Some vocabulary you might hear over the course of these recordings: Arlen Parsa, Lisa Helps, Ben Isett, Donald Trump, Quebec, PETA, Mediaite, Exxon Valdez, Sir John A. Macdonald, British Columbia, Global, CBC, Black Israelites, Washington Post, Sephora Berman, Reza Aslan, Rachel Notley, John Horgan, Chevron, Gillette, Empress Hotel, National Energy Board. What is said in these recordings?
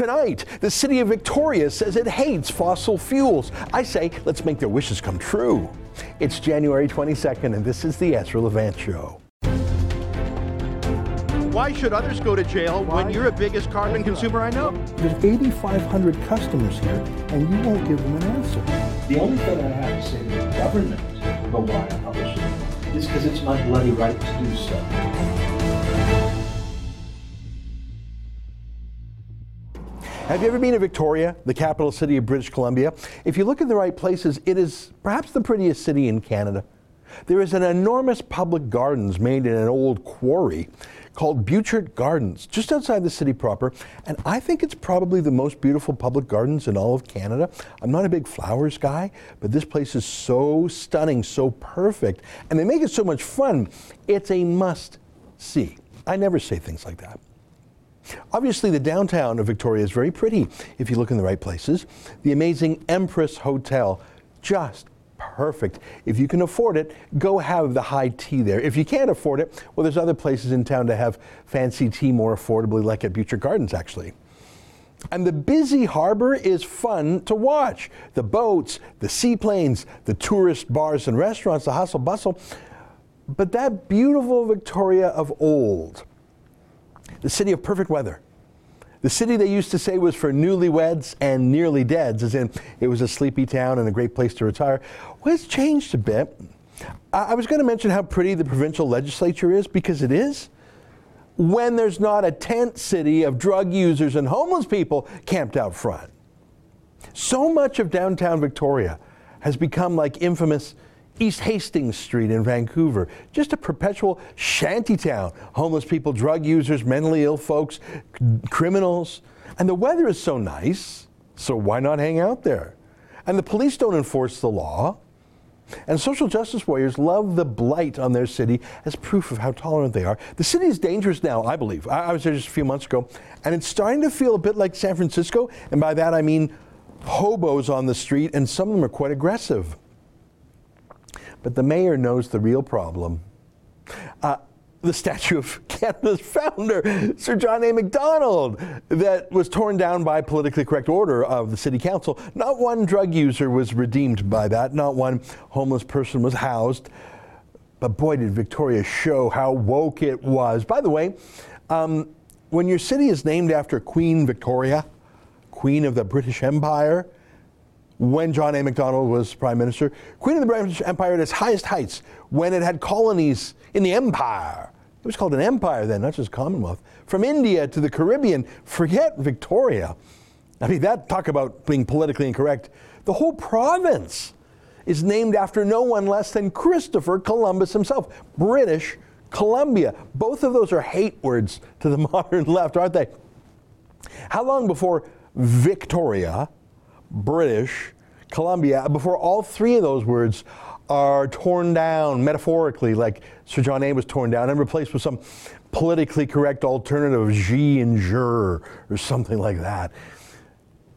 Tonight, the city of Victoria says it hates fossil fuels. I say, let's make their wishes come true. It's January 22nd, and this is the Ezra Levant Show. Why should others go to jail when you're the biggest carbon consumer I know? There's 8,500 customers here, and you won't give them an answer. The only thing I have to say to the government about why I publish it is because it's my bloody right to do so. Have you ever been to Victoria, the capital city of British Columbia? If you look in the right places, it is perhaps the prettiest city in Canada. There is an enormous public gardens made in an old quarry called Butchart Gardens, just outside the city proper, and I think it's probably the most beautiful public gardens in all of Canada. I'm not a big flowers guy, but this place is so stunning, so perfect, and they make it so much fun. It's a must-see. I never say things like that. Obviously, the downtown of Victoria is very pretty if you look in the right places. The amazing Empress Hotel, just perfect. If you can afford it, go have the high tea there. If you can't afford it, well, there's other places in town to have fancy tea more affordably, like at Butchart Gardens, actually. And the busy harbor is fun to watch. The boats, the seaplanes, the tourist bars and restaurants, the hustle bustle. But that beautiful Victoria of old, the city of perfect weather. The city they used to say was for newlyweds and nearly deads, as in it was a sleepy town and a great place to retire. Well, it's changed a bit. I was going to mention how pretty the provincial legislature is, because it is, when there's not a tent city of drug users and homeless people camped out front. So much of downtown Victoria has become like infamous East Hastings Street in Vancouver, just a perpetual shantytown. Homeless people, drug users, mentally ill folks, criminals. And the weather is so nice, so why not hang out there? And the police don't enforce the law. And social justice warriors love the blight on their city as proof of how tolerant they are. The city is dangerous now, I believe. I was there just a few months ago, and it's starting to feel a bit like San Francisco, and by that I mean hobos on the street, and some of them are quite aggressive. But the mayor knows the real problem. The statue of Canada's founder, Sir John A. Macdonald, that was torn down by politically correct order of the city council. Not one drug user was redeemed by that. Not one homeless person was housed. But boy, did Victoria show how woke it was. By the way, when your city is named after Queen Victoria, Queen of the British Empire, when John A. Macdonald was Prime Minister, Queen of the British Empire at its highest heights, when it had colonies in the empire. It was called an empire then, not just Commonwealth. From India to the Caribbean, forget Victoria. I mean, that talk about being politically incorrect. The whole province is named after no one less than Christopher Columbus himself. British Columbia. Both of those are hate words to the modern left, aren't they? How long before Victoria, British Columbia, before all three of those words are torn down metaphorically, like Sir John A. was torn down and replaced with some politically correct alternative, G and Jur, or something like that.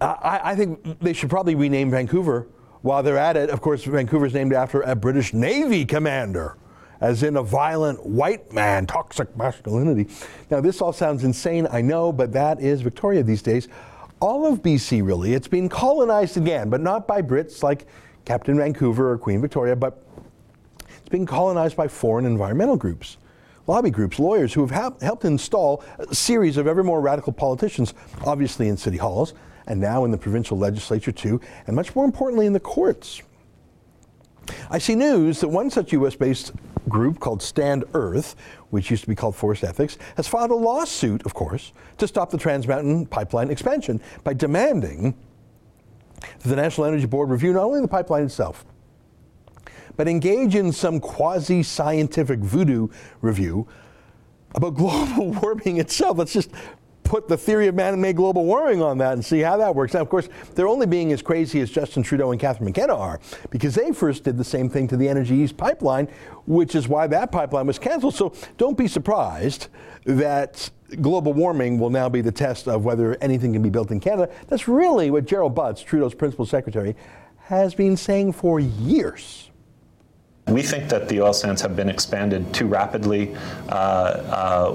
I think they should probably rename Vancouver while they're at it. Of course, Vancouver's named after a British Navy commander, as in a violent white man, toxic masculinity. Now, this all sounds insane, I know, but that is Victoria these days. All of BC, really. It's been colonized again, but not by Brits like Captain Vancouver or Queen Victoria, but it's been colonized by foreign environmental groups, lobby groups, lawyers who have helped install a series of ever more radical politicians, obviously in city halls, and now in the provincial legislature too, and much more importantly in the courts. I see news that one such US-based group called Stand Earth, which used to be called Forest Ethics, has filed a lawsuit, of course, to stop the Trans Mountain Pipeline expansion by demanding that the National Energy Board review not only the pipeline itself, but engage in some quasi-scientific voodoo review about global warming itself. Let's just put the theory of man-made global warming on that and see how that works. Now, of course, they're only being as crazy as Justin Trudeau and Catherine McKenna are, because they first did the same thing to the Energy East pipeline, which is why that pipeline was canceled. So don't be surprised that global warming will now be the test of whether anything can be built in Canada. That's really what Gerald Butts, Trudeau's principal secretary, has been saying for years. We think that the oil sands have been expanded too rapidly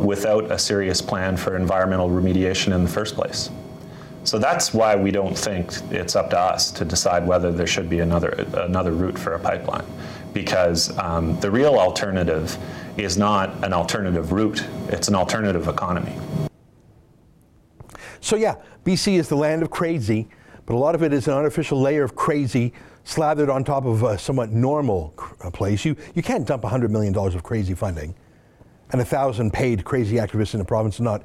without a serious plan for environmental remediation in the first place. So that's why we don't think it's up to us to decide whether there should be another route for a pipeline, because the real alternative is not an alternative route, it's an alternative economy. So yeah, BC is the land of crazy, but a lot of it is an artificial layer of crazy slathered on top of a somewhat normal place. You can't dump $100 million of crazy funding and 1,000 paid crazy activists in the province and not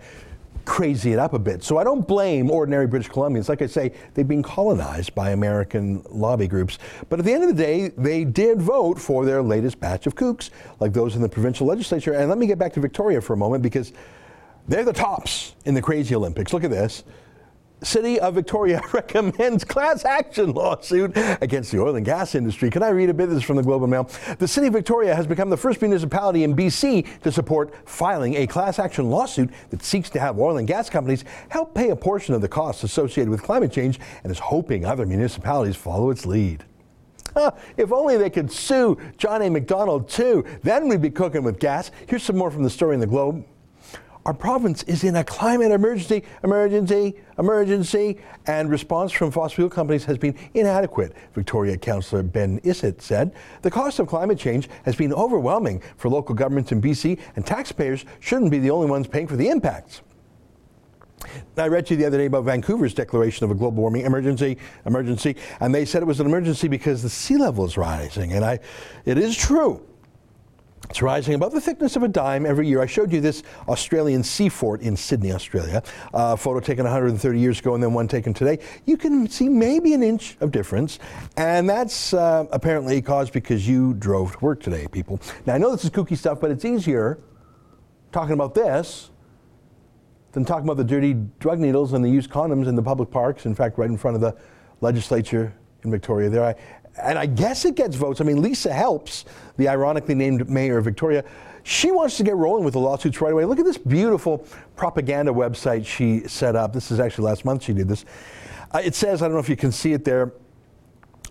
crazy it up a bit. So I don't blame ordinary British Columbians. Like I say, they've been colonized by American lobby groups. But at the end of the day, they did vote for their latest batch of kooks, like those in the provincial legislature. And let me get back to Victoria for a moment, because they're the tops in the crazy Olympics. Look at this. City of Victoria recommends class action lawsuit against the oil and gas industry. Can I read a bit of this from the Global Mail? The City of Victoria has become the first municipality in BC to support filing a class action lawsuit that seeks to have oil and gas companies help pay a portion of the costs associated with climate change, and is hoping other municipalities follow its lead. If only they could sue John A. Macdonald too, then we'd be cooking with gas. Here's some more from the story in the Globe. Our province is in a climate emergency, and response from fossil fuel companies has been inadequate, Victoria Councillor Ben Isett said. The cost of climate change has been overwhelming for local governments in BC, and taxpayers shouldn't be the only ones paying for the impacts. I read to you the other day about Vancouver's declaration of a global warming emergency, and they said it was an emergency because the sea level is rising, and it is true. It's rising about the thickness of a dime every year. I showed you this Australian sea fort in Sydney, Australia, a photo taken 130 years ago and then one taken today. You can see maybe an inch of difference, and that's apparently caused because you drove to work today, people. Now, I know this is kooky stuff, but it's easier talking about this than talking about the dirty drug needles and the used condoms in the public parks, in fact, right in front of the legislature in Victoria there. And I guess it gets votes. I mean, Lisa Helps, the ironically named mayor of Victoria, she wants to get rolling with the lawsuits right away. Look at this beautiful propaganda website she set up. This is actually last month she did this. It says, I don't know if you can see it there,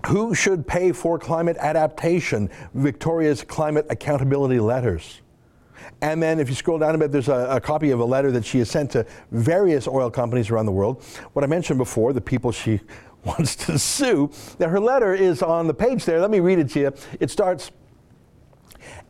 who should pay for climate adaptation? Victoria's climate accountability letters. And then if you scroll down a bit, there's a copy of a letter that she has sent to various oil companies around the world. What I mentioned before, the people she wants to sue. Now, her letter is on the page there. Let me read it to you. It starts,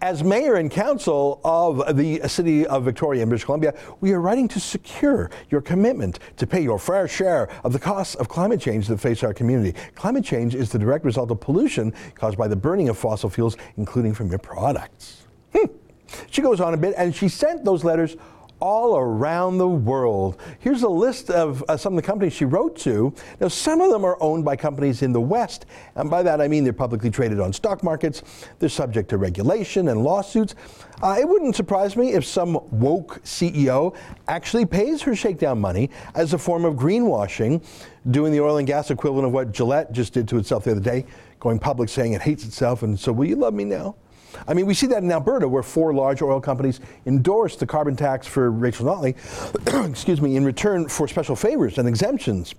as mayor and council of the City of Victoria in British Columbia, we are writing to secure your commitment to pay your fair share of the costs of climate change that face our community. Climate change is the direct result of pollution caused by the burning of fossil fuels, including from your products. She goes on a bit, and she sent those letters all around the world. Here's a list of some of the companies she wrote to. Now, some of them are owned by companies in the West, and by that I mean they're publicly traded on stock markets, they're subject to regulation and lawsuits. It wouldn't surprise me if some woke CEO actually pays her shakedown money as a form of greenwashing, doing the oil and gas equivalent of what Gillette just did to itself the other day, going public saying it hates itself, and so will you love me now? I mean, we see that in Alberta, where four large oil companies endorsed the carbon tax for Rachel Notley, in return for special favors and exemptions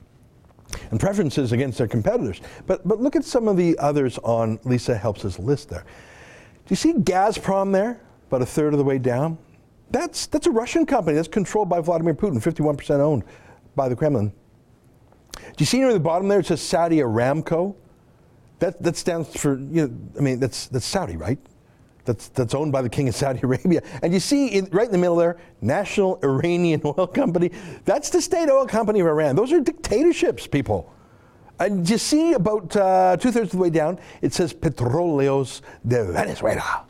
and preferences against their competitors. But look at some of the others on Lisa Helps' list there. Do you see Gazprom there, about a third of the way down? That's a Russian company that's controlled by Vladimir Putin, 51% owned by the Kremlin. Do you see near the bottom there, it says Saudi Aramco? That stands for, that's Saudi, right? That's owned by the King of Saudi Arabia. And you see right in the middle there, National Iranian Oil Company. That's the state oil company of Iran. Those are dictatorships, people. And you see about two-thirds of the way down, it says Petróleos de Venezuela.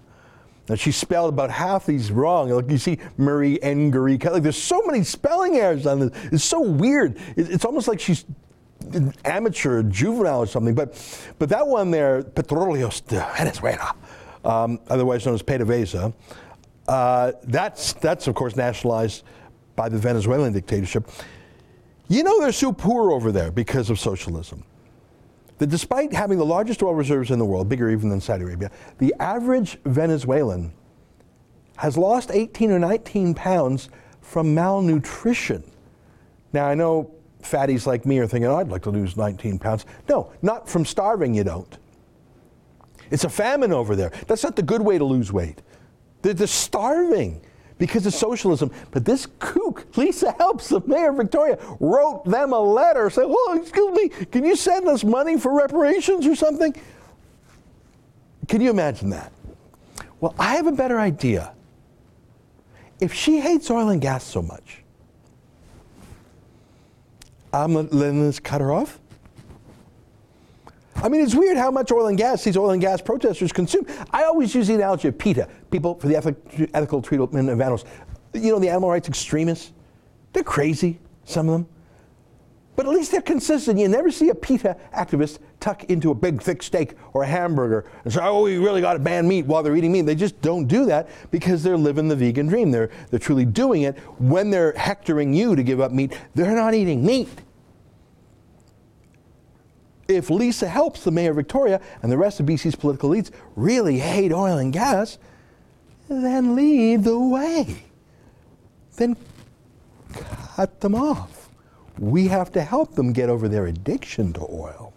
Now, she spelled about half these wrong. Like you see Murray Engari. Like, there's so many spelling errors on this. It's so weird. It's almost like she's an amateur, juvenile or something. But that one there, Petróleos de Venezuela, otherwise known as PDVSA, that's of course nationalized by the Venezuelan dictatorship. You know, they're so poor over there because of socialism that despite having the largest oil reserves in the world, bigger even than Saudi Arabia, the average Venezuelan has lost 18 or 19 pounds from malnutrition. Now, I know fatties like me are thinking, I'd like to lose 19 pounds. No, not from starving, you don't. It's a famine over there. That's not the good way to lose weight. They're starving because of socialism. But this kook, Lisa Helps, the mayor of Victoria, wrote them a letter saying, well, excuse me, can you send us money for reparations or something? Can you imagine that? Well, I have a better idea. If she hates oil and gas so much, I'm letting this cut her off. I mean, it's weird how much oil and gas these oil and gas protesters consume. I always use the analogy of PETA, People for the Ethical Treatment of Animals. You know, the animal rights extremists, they're crazy, some of them. But at least they're consistent. You never see a PETA activist tuck into a big thick steak or a hamburger and say, oh, we really got to ban meat while they're eating meat. They just don't do that because they're living the vegan dream. They're truly doing it. When they're hectoring you to give up meat, they're not eating meat. If Lisa Helps, the mayor of Victoria, and the rest of BC's political elites really hate oil and gas, then lead the way. Then cut them off. We have to help them get over their addiction to oil.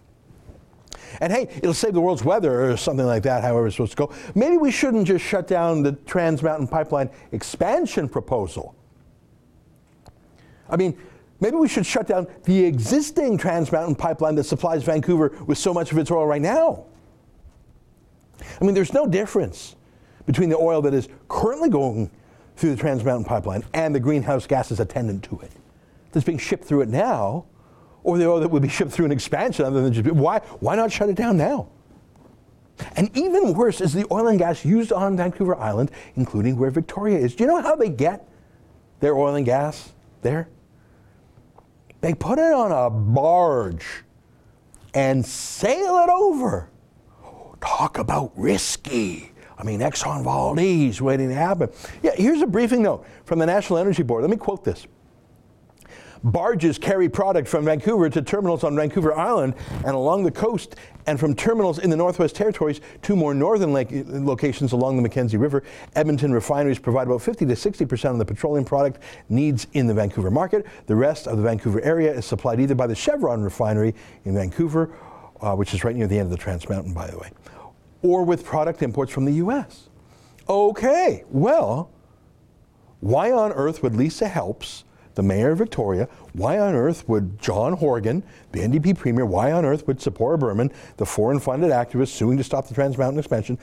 And hey, it'll save the world's weather or something like that, however it's supposed to go. Maybe we shouldn't just shut down the Trans Mountain Pipeline expansion proposal. I mean, maybe we should shut down the existing Trans Mountain Pipeline that supplies Vancouver with so much of its oil right now. I mean, there's no difference between the oil that is currently going through the Trans Mountain Pipeline and the greenhouse gases attendant to it that's being shipped through it now, or the oil that would be shipped through an expansion other than just, why not shut it down now? And even worse is the oil and gas used on Vancouver Island, including where Victoria is. Do you know how they get their oil and gas there? They put it on a barge and sail it over. Talk about risky. I mean, Exxon Valdez waiting to happen. Yeah, here's a briefing note from the National Energy Board. Let me quote this. Barges carry product from Vancouver to terminals on Vancouver Island and along the coast, and from terminals in the Northwest Territories to more northern locations along the Mackenzie River. Edmonton refineries provide about 50% to 60% of the petroleum product needs in the Vancouver market. The rest of the Vancouver area is supplied either by the Chevron refinery in Vancouver, which is right near the end of the Trans Mountain, by the way, or with product imports from the U.S. Okay, well, why on earth would Lisa Helps, the mayor of Victoria, why on earth would John Horgan, the NDP premier, why on earth would Sephora Berman, the foreign-funded activist suing to stop the Trans Mountain expansion,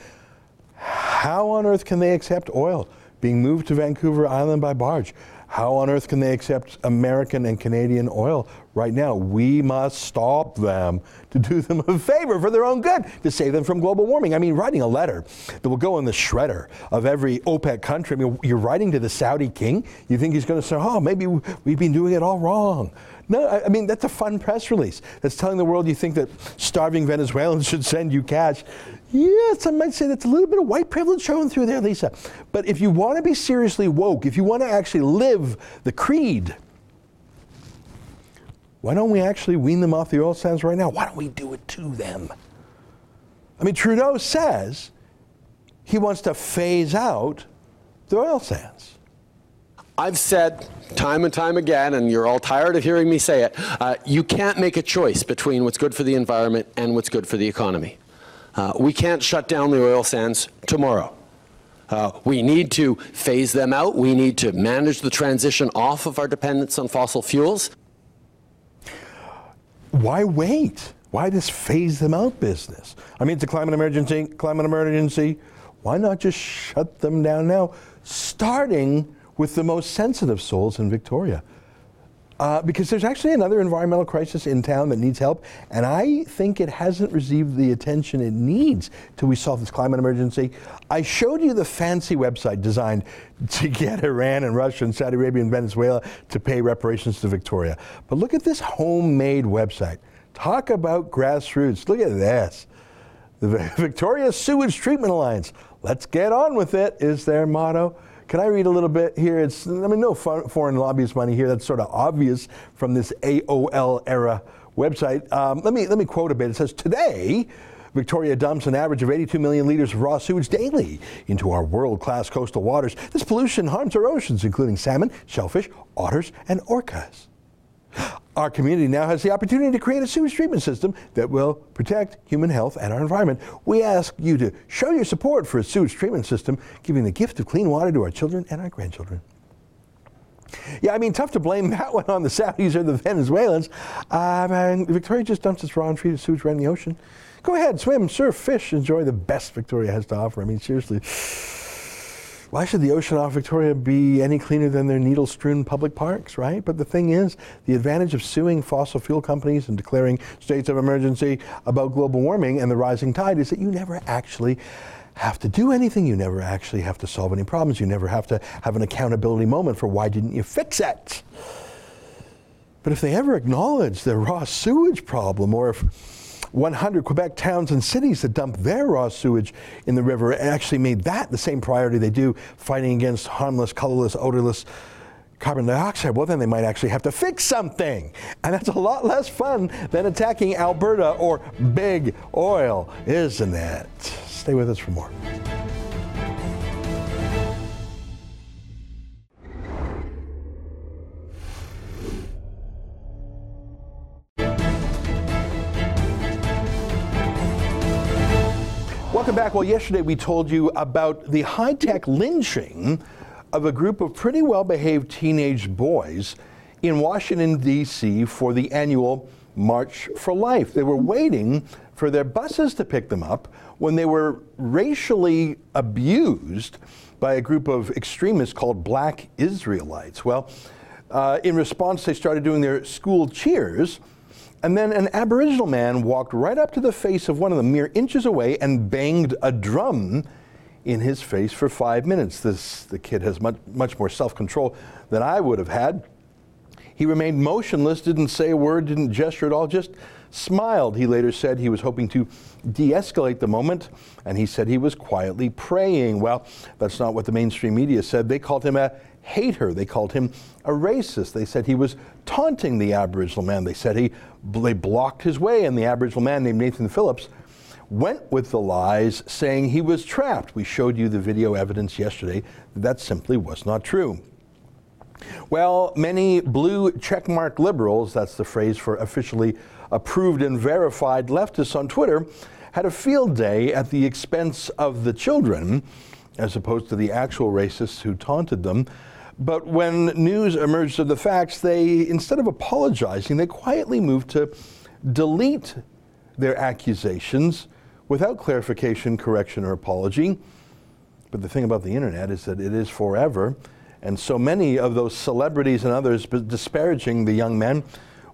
how on earth can they accept oil being moved to Vancouver Island by barge? How on earth can they accept American and Canadian oil right now? We must stop them to do them a favor for their own good, to save them from global warming. I mean, writing a letter that will go in the shredder of every OPEC country. I mean, you're writing to the Saudi king. You think he's going to say, oh, maybe we've been doing it all wrong. No, I mean, that's a fun press release. That's telling the world you think that starving Venezuelans should send you cash. Yes, I might say that's a little bit of white privilege showing through there, Lisa. But if you want to be seriously woke, if you want to actually live the creed, why don't we actually wean them off the oil sands right now? Why don't we do it to them? I mean, Trudeau says he wants to phase out the oil sands. I've said time and time again, and you're all tired of hearing me say it, you can't make a choice between what's good for the environment and what's good for the economy. We can't shut down the oil sands tomorrow. We need to phase them out. We need to manage the transition off of our dependence on fossil fuels. Why wait? Why this phase them out business? I mean, it's a climate emergency, Why not just shut them down now, starting with the most sensitive souls in Victoria? Because there's actually another environmental crisis in town that needs help, and I think it hasn't received the attention it needs till we solve this climate emergency. I showed you the fancy website designed to get Iran and Russia and Saudi Arabia and Venezuela to pay reparations to Victoria. But look at this homemade website. Talk about grassroots. Look at this. The Victoria Sewage Treatment Alliance. Let's get on with it, is their motto. Can I read a little bit here? It's, I mean, no foreign lobbyist money here. That's sort of obvious from this AOL era website. Let me quote a bit. It says, today, Victoria dumps an average of 82 million liters of raw sewage daily into our world-class coastal waters. This pollution harms our oceans, including salmon, shellfish, otters, and orcas. Our community now has the opportunity to create a sewage treatment system that will protect human health and our environment. We ask you to show your support for a sewage treatment system, giving the gift of clean water to our children and our grandchildren. Yeah, I mean, tough to blame that one on the Saudis or the Venezuelans. Victoria just dumps its raw and treated sewage right in the ocean. Go ahead, swim, surf, fish, enjoy the best Victoria has to offer. I mean, seriously. Why should the ocean off Victoria be any cleaner than their needle-strewn public parks, right? But the thing is, the advantage of suing fossil fuel companies and declaring states of emergency about global warming and the rising tide is that you never actually have to do anything. You never actually have to solve any problems. You never have to have an accountability moment for why didn't you fix it. But if they ever acknowledge their raw sewage problem, or if 100 Quebec towns and cities that dump their raw sewage in the river and actually made that the same priority they do fighting against harmless, colorless, odorless carbon dioxide, well, then they might actually have to fix something. And that's a lot less fun than attacking Alberta or big oil, isn't it? Stay with us for more. Welcome back. Well, yesterday we told you about the high-tech lynching of a group of pretty well-behaved teenage boys in Washington, D.C. for the annual March for Life. They were waiting for their buses to pick them up when they were racially abused by a group of extremists called Black Israelites. Well, in response, they started doing their school cheers. And then an Aboriginal man walked right up to the face of one of them mere inches away and banged a drum in his face for 5 minutes. The kid has much more self-control than I would have had. He remained motionless, didn't say a word, didn't gesture at all, just smiled. He later said he was hoping to de-escalate the moment, and he said he was quietly praying. Well, that's not what the mainstream media said. They called him a hater. They called him a racist. They said he was taunting the Aboriginal man. They said they blocked his way, and the Aboriginal man named Nathan Phillips went with the lies, saying he was trapped. We showed you the video evidence yesterday. That simply was not true. Well, many blue checkmark liberals, that's the phrase for officially approved and verified leftists on Twitter, had a field day at the expense of the children, as opposed to the actual racists who taunted them. But when news emerged of the facts, they, instead of apologizing, they quietly moved to delete their accusations without clarification, correction, or apology. But the thing about the internet is that it is forever. And so many of those celebrities and others disparaging the young man,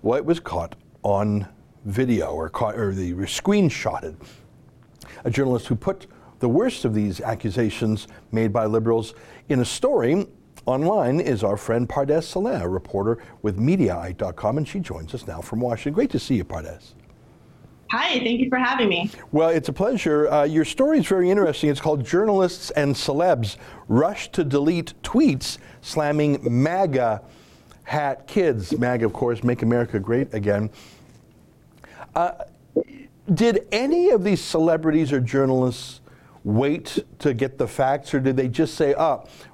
well, it was caught on video or they were screenshotted. A journalist who put the worst of these accusations made by liberals in a story online is our friend Pardes Saleh, a reporter with Mediaite.com, and she joins us now from Washington. Great to see you, Pardes. Hi, thank you for having me. Well, it's a pleasure. Your story is very interesting. It's called Journalists and Celebs Rush to Delete Tweets Slamming MAGA Hat Kids. MAGA, of course, Make America Great Again. Did any of these celebrities or journalists wait to get the facts, or did they just say,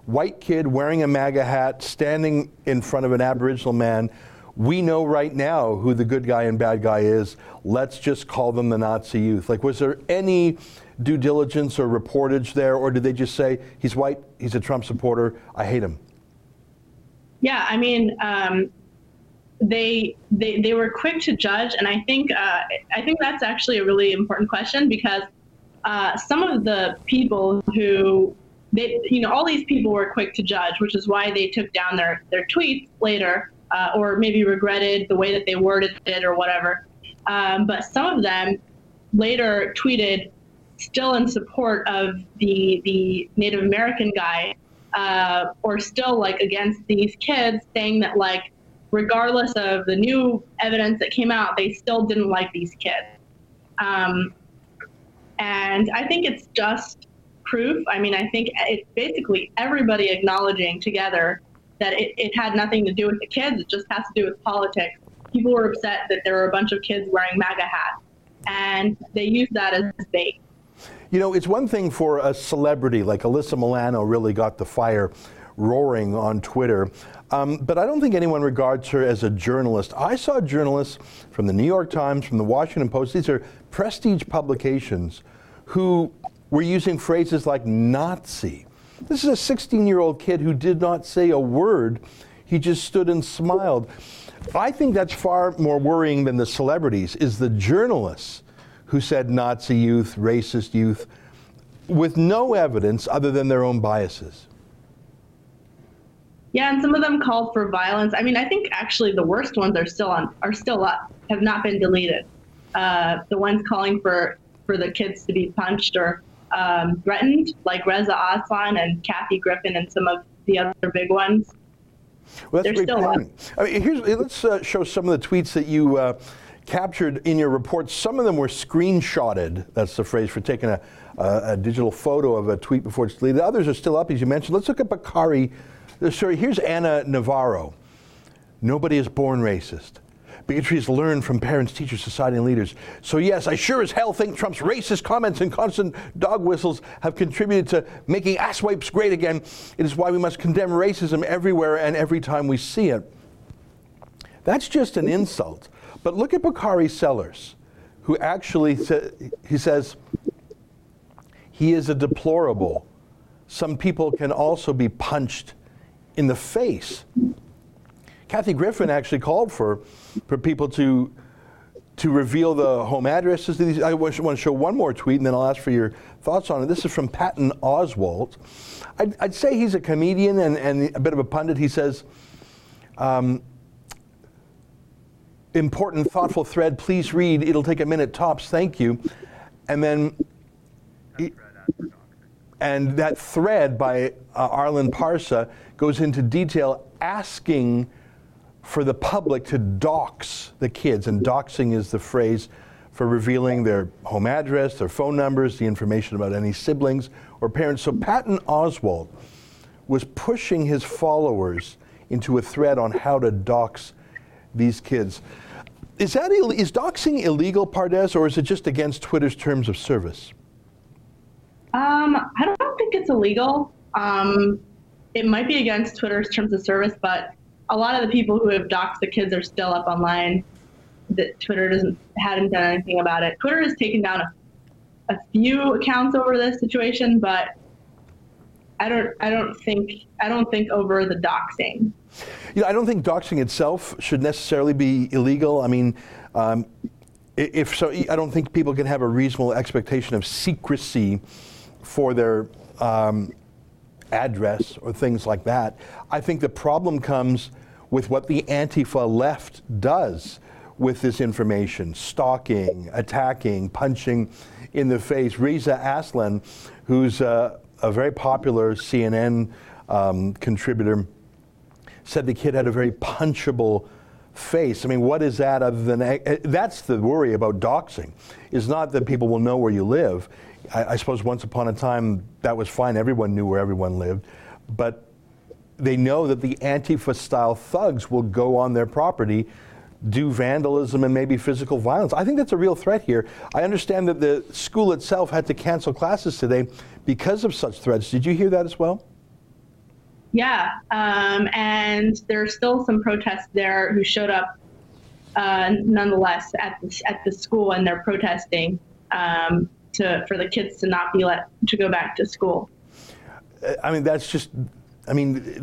white kid wearing a MAGA hat standing in front of an Aboriginal man, we know right now who the good guy and bad guy is, let's just call them the Nazi youth? Like, was there any due diligence or reportage there, or did they just say, he's white, he's a Trump supporter, I hate him? Yeah, I mean, they were quick to judge, and I think that's actually a really important question, because some of the people who, all these people were quick to judge, which is why they took down their tweets later, or maybe regretted the way that they worded it or whatever. But some of them later tweeted still in support of the Native American guy, or still like against these kids, saying that like, regardless of the new evidence that came out, they still didn't like these kids. And I think it's just proof. I mean, I think it's basically everybody acknowledging together that it had nothing to do with the kids. It just has to do with politics. People were upset that there were a bunch of kids wearing MAGA hats, and they used that as bait. You know, it's one thing for a celebrity, like Alyssa Milano really got the fire roaring on Twitter. But I don't think anyone regards her as a journalist. I saw journalists from the New York Times, from the Washington Post, these are prestige publications, who were using phrases like Nazi. This is a 16-year-old kid who did not say a word. He just stood and smiled. I think that's far more worrying than the celebrities, is the journalists who said Nazi youth, racist youth, with no evidence other than their own biases. Yeah, and some of them called for violence. I mean, I think actually the worst ones are still up, have not been deleted. The ones calling for the kids to be punched or threatened, like Reza Aslan and Kathy Griffin and some of the other big ones. Well, that's still up. I mean, let's show some of the tweets that you captured in your report. Some of them were screenshotted. That's the phrase for taking a digital photo of a tweet before it's deleted. The others are still up, as you mentioned. Let's look at Bakari. Sorry, here's Anna Navarro. Nobody is born racist. Bigotry is learned from parents, teachers, society, and leaders. So yes, I sure as hell think Trump's racist comments and constant dog whistles have contributed to making asswipes great again. It is why we must condemn racism everywhere and every time we see it. That's just an insult. But look at Bakari Sellers, who actually he says, he is a deplorable. Some people can also be punched in the face. Kathy Griffin actually called for people to reveal the home addresses. I want to show one more tweet, and then I'll ask for your thoughts on it. This is from Patton Oswalt. I'd say he's a comedian and a bit of a pundit. He says, important, thoughtful thread, please read. It'll take a minute tops, thank you. And then, and that thread by Arlen Parsa goes into detail asking for the public to dox the kids. And doxing is the phrase for revealing their home address, their phone numbers, the information about any siblings or parents. So Patton Oswalt was pushing his followers into a thread on how to dox these kids. Is doxing illegal, Pardes, or is it just against Twitter's terms of service? I don't think it's illegal. It might be against Twitter's terms of service, but a lot of the people who have doxed the kids are still up online. That Twitter hadn't done anything about it. Twitter has taken down a few accounts over this situation, but I don't think over the doxing. You know, I don't think doxing itself should necessarily be illegal. I mean, if so, I don't think people can have a reasonable expectation of secrecy for their address or things like that. I think the problem comes with what the Antifa left does with this information: stalking, attacking, punching in the face. Reza Aslan, who's a very popular CNN contributor, said the kid had a very punchable face. I mean, what is that other than that's the worry about doxing, is not that people will know where you live. I suppose once upon a time that was fine, everyone knew where everyone lived, but they know that the Antifa style thugs will go on their property, do vandalism and maybe physical violence. I think that's a real threat here. I understand that the school itself had to cancel classes today because of such threats. Did you hear that as well? Yeah, and there's still some protests there who showed up nonetheless at the school, and they're protesting for the kids to not be let to go back to school. I mean,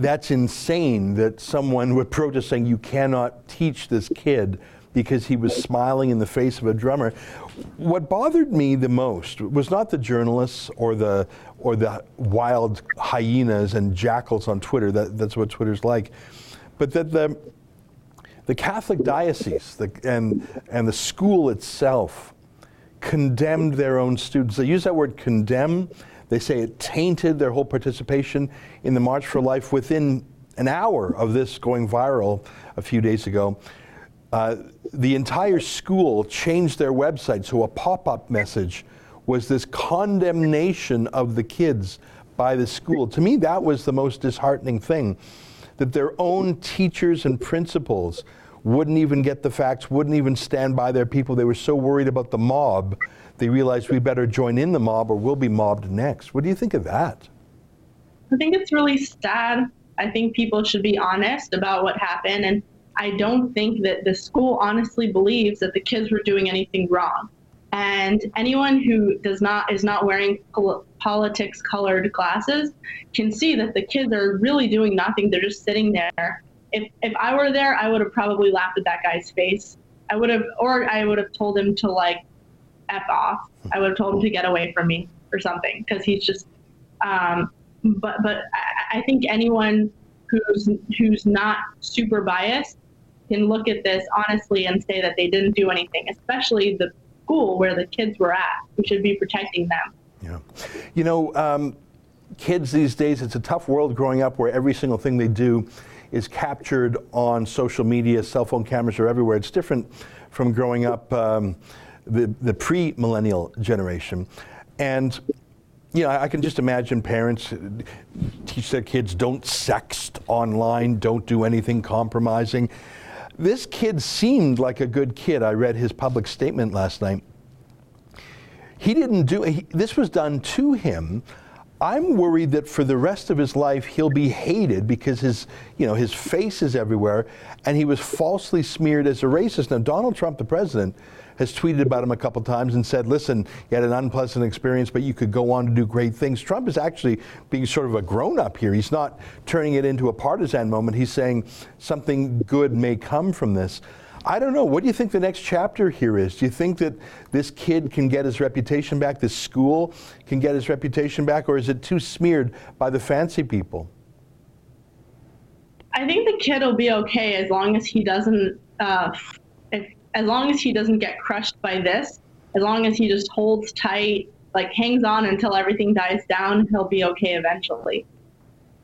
that's insane that someone would protest saying you cannot teach this kid because he was smiling in the face of a drummer. What bothered me the most was not the journalists or the wild hyenas and jackals on Twitter. That's what Twitter's like, but that the Catholic diocese and the school itself condemned their own students. They use that word condemn. They say it tainted their whole participation in the March for Life. Within an hour of this going viral a few days ago, the entire school changed their website, so a pop-up message was this condemnation of the kids by the school. To me, that was the most disheartening thing, that their own teachers and principals wouldn't even get the facts, wouldn't even stand by their people. They were so worried about the mob, they realized we better join in the mob or we'll be mobbed next. What do you think of that? I think it's really sad. I think people should be honest about what happened. And I don't think that the school honestly believes that the kids were doing anything wrong. And anyone who does not is not wearing politics colored glasses can see that the kids are really doing nothing. They're just sitting there. If I were there, I would have probably laughed at that guy's face. I would have told him to like F off. I would have told him to get away from me or something, because he's just but I think anyone who's not super biased can look at this honestly and say that they didn't do anything, especially the school where the kids were at. We should be protecting them. Yeah. You know, kids these days, it's a tough world growing up where every single thing they do is captured on social media. Cell phone cameras are everywhere. It's different from growing up the pre-millennial generation. And you know, I can just imagine parents teach their kids, don't sext online, don't do anything compromising. This kid seemed like a good kid. I read his public statement last night. This was done to him. I'm worried that for the rest of his life, he'll be hated because his face is everywhere, and he was falsely smeared as a racist. Now, Donald Trump, the president, has tweeted about him a couple times and said, listen, you had an unpleasant experience, but you could go on to do great things. Trump is actually being sort of a grown-up here. He's not turning it into a partisan moment. He's saying something good may come from this. I don't know. What do you think the next chapter here is? Do you think that this kid can get his reputation back, this school can get his reputation back, or is it too smeared by the fancy people? I think the kid will be okay as long as he doesn't as long as he doesn't get crushed by this, as long as he just holds tight, like hangs on until everything dies down, he'll be okay eventually.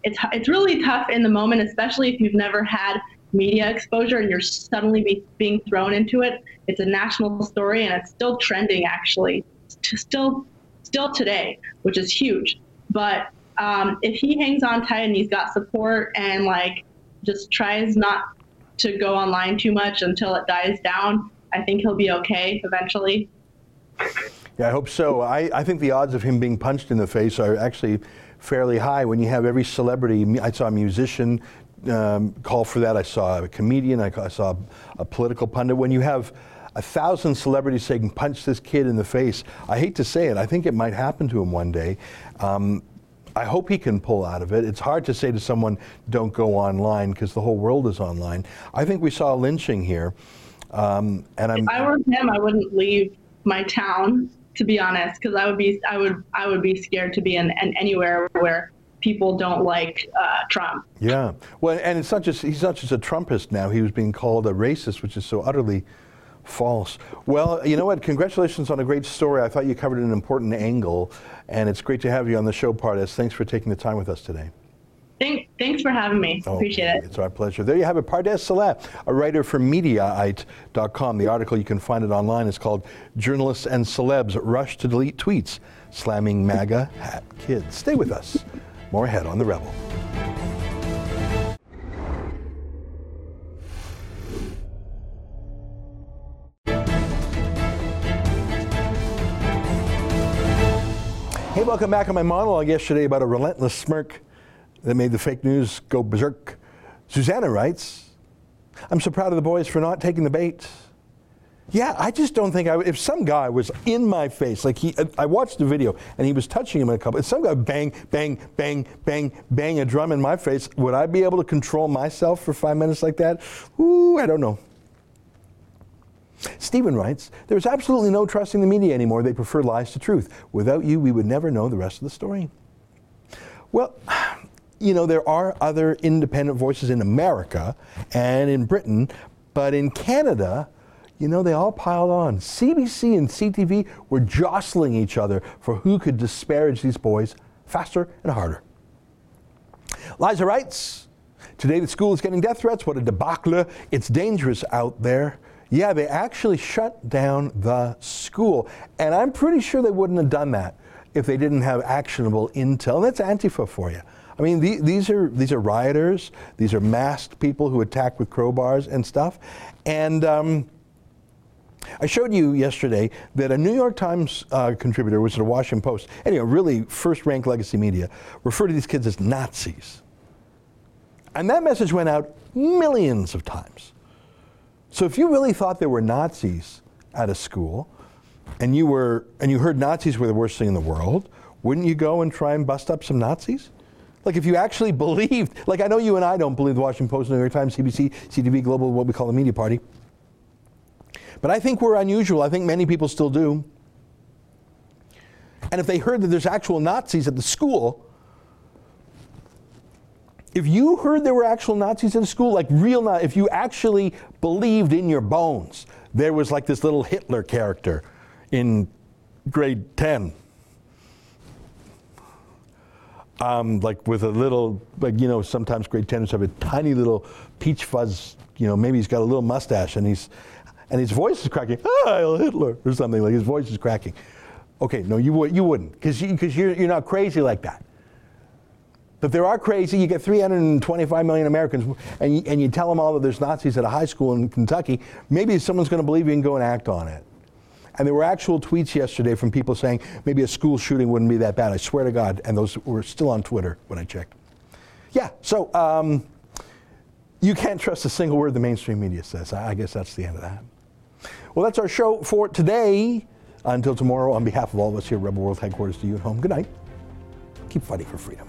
It's really tough in the moment, especially if you've never had media exposure and you're suddenly being thrown into it. It's a national story and it's still trending, actually, still today, which is huge. But if he hangs on tight and he's got support and like just tries not to go online too much until it dies down, I think he'll be okay eventually. Yeah, I hope so. I think the odds of him being punched in the face are actually fairly high when you have every celebrity. I saw a musician call for that. I saw a comedian. I saw a political pundit. When you have 1,000 celebrities saying, punch this kid in the face, I hate to say it, I think it might happen to him one day. I hope he can pull out of it. It's hard to say to someone, don't go online, because the whole world is online. I think we saw a lynching here. If I were him, I wouldn't leave my town, to be honest, because I would be scared to be in anywhere where people don't like Trump. Yeah. Well, and it's not just he's not just a Trumpist now. He was being called a racist, which is so utterly false. Well, you know what? Congratulations on a great story. I thought you covered an important angle, and it's great to have you on the show, Pardes. Thanks for taking the time with us today. Thanks for having me. Appreciate it. It's our pleasure. There you have it. Pardes Saleh, a writer for Mediaite.com. The article, you can find it online, is called Journalists and Celebs Rush to Delete Tweets Slamming MAGA Hat Kids. Stay with us. More ahead on The Rebel. Hey, welcome back. On my monologue yesterday about a relentless smirk that made the fake news go berserk, Susanna writes, I'm so proud of the boys for not taking the bait. Yeah, I just don't think if some guy was in my face, like I watched the video and he was touching him in a couple, if some guy bang, bang, bang, bang, bang a drum in my face, would I be able to control myself for 5 minutes like that? Ooh, I don't know. Stephen writes, there's absolutely no trusting the media anymore. They prefer lies to truth. Without you, we would never know the rest of the story. Well, you know, there are other independent voices in America and in Britain, but in Canada, you know, they all piled on. CBC and CTV were jostling each other for who could disparage these boys faster and harder. Liza writes, today the school is getting death threats. What a debacle. It's dangerous out there. Yeah, they actually shut down the school. And I'm pretty sure they wouldn't have done that if they didn't have actionable intel. And that's Antifa for you. I mean, these are rioters. These are masked people who attack with crowbars and stuff. And I showed you yesterday that a New York Times contributor, which is the Washington Post, anyway, really first-rank legacy media, referred to these kids as Nazis. And that message went out millions of times. So if you really thought there were Nazis at a school, and you heard Nazis were the worst thing in the world, wouldn't you go and try and bust up some Nazis? Like, if you actually believed, like, I know you and I don't believe the Washington Post, New York Times, CBC, CTV, Global, what we call the media party. But I think we're unusual. I think many people still do. And if they heard that there's actual Nazis at the school, if you heard there were actual Nazis in school, like real Nazis, if you actually believed in your bones, there was like this little Hitler character in grade 10, like with a little, like, you know, sometimes grade 10s have a tiny little peach fuzz, you know, maybe he's got a little mustache and his voice is cracking, ah, Hitler, or something, like his voice is cracking. Okay, no, you wouldn't, because you're not crazy like that. But there are crazy, you get 325 million Americans, and you tell them all that there's Nazis at a high school in Kentucky, maybe someone's going to believe you and go and act on it. And there were actual tweets yesterday from people saying maybe a school shooting wouldn't be that bad, I swear to God, and those were still on Twitter when I checked. Yeah, so you can't trust a single word the mainstream media says. I guess that's the end of that. Well, that's our show for today. Until tomorrow, on behalf of all of us here at Rebel World Headquarters, to you at home, good night. Keep fighting for freedom.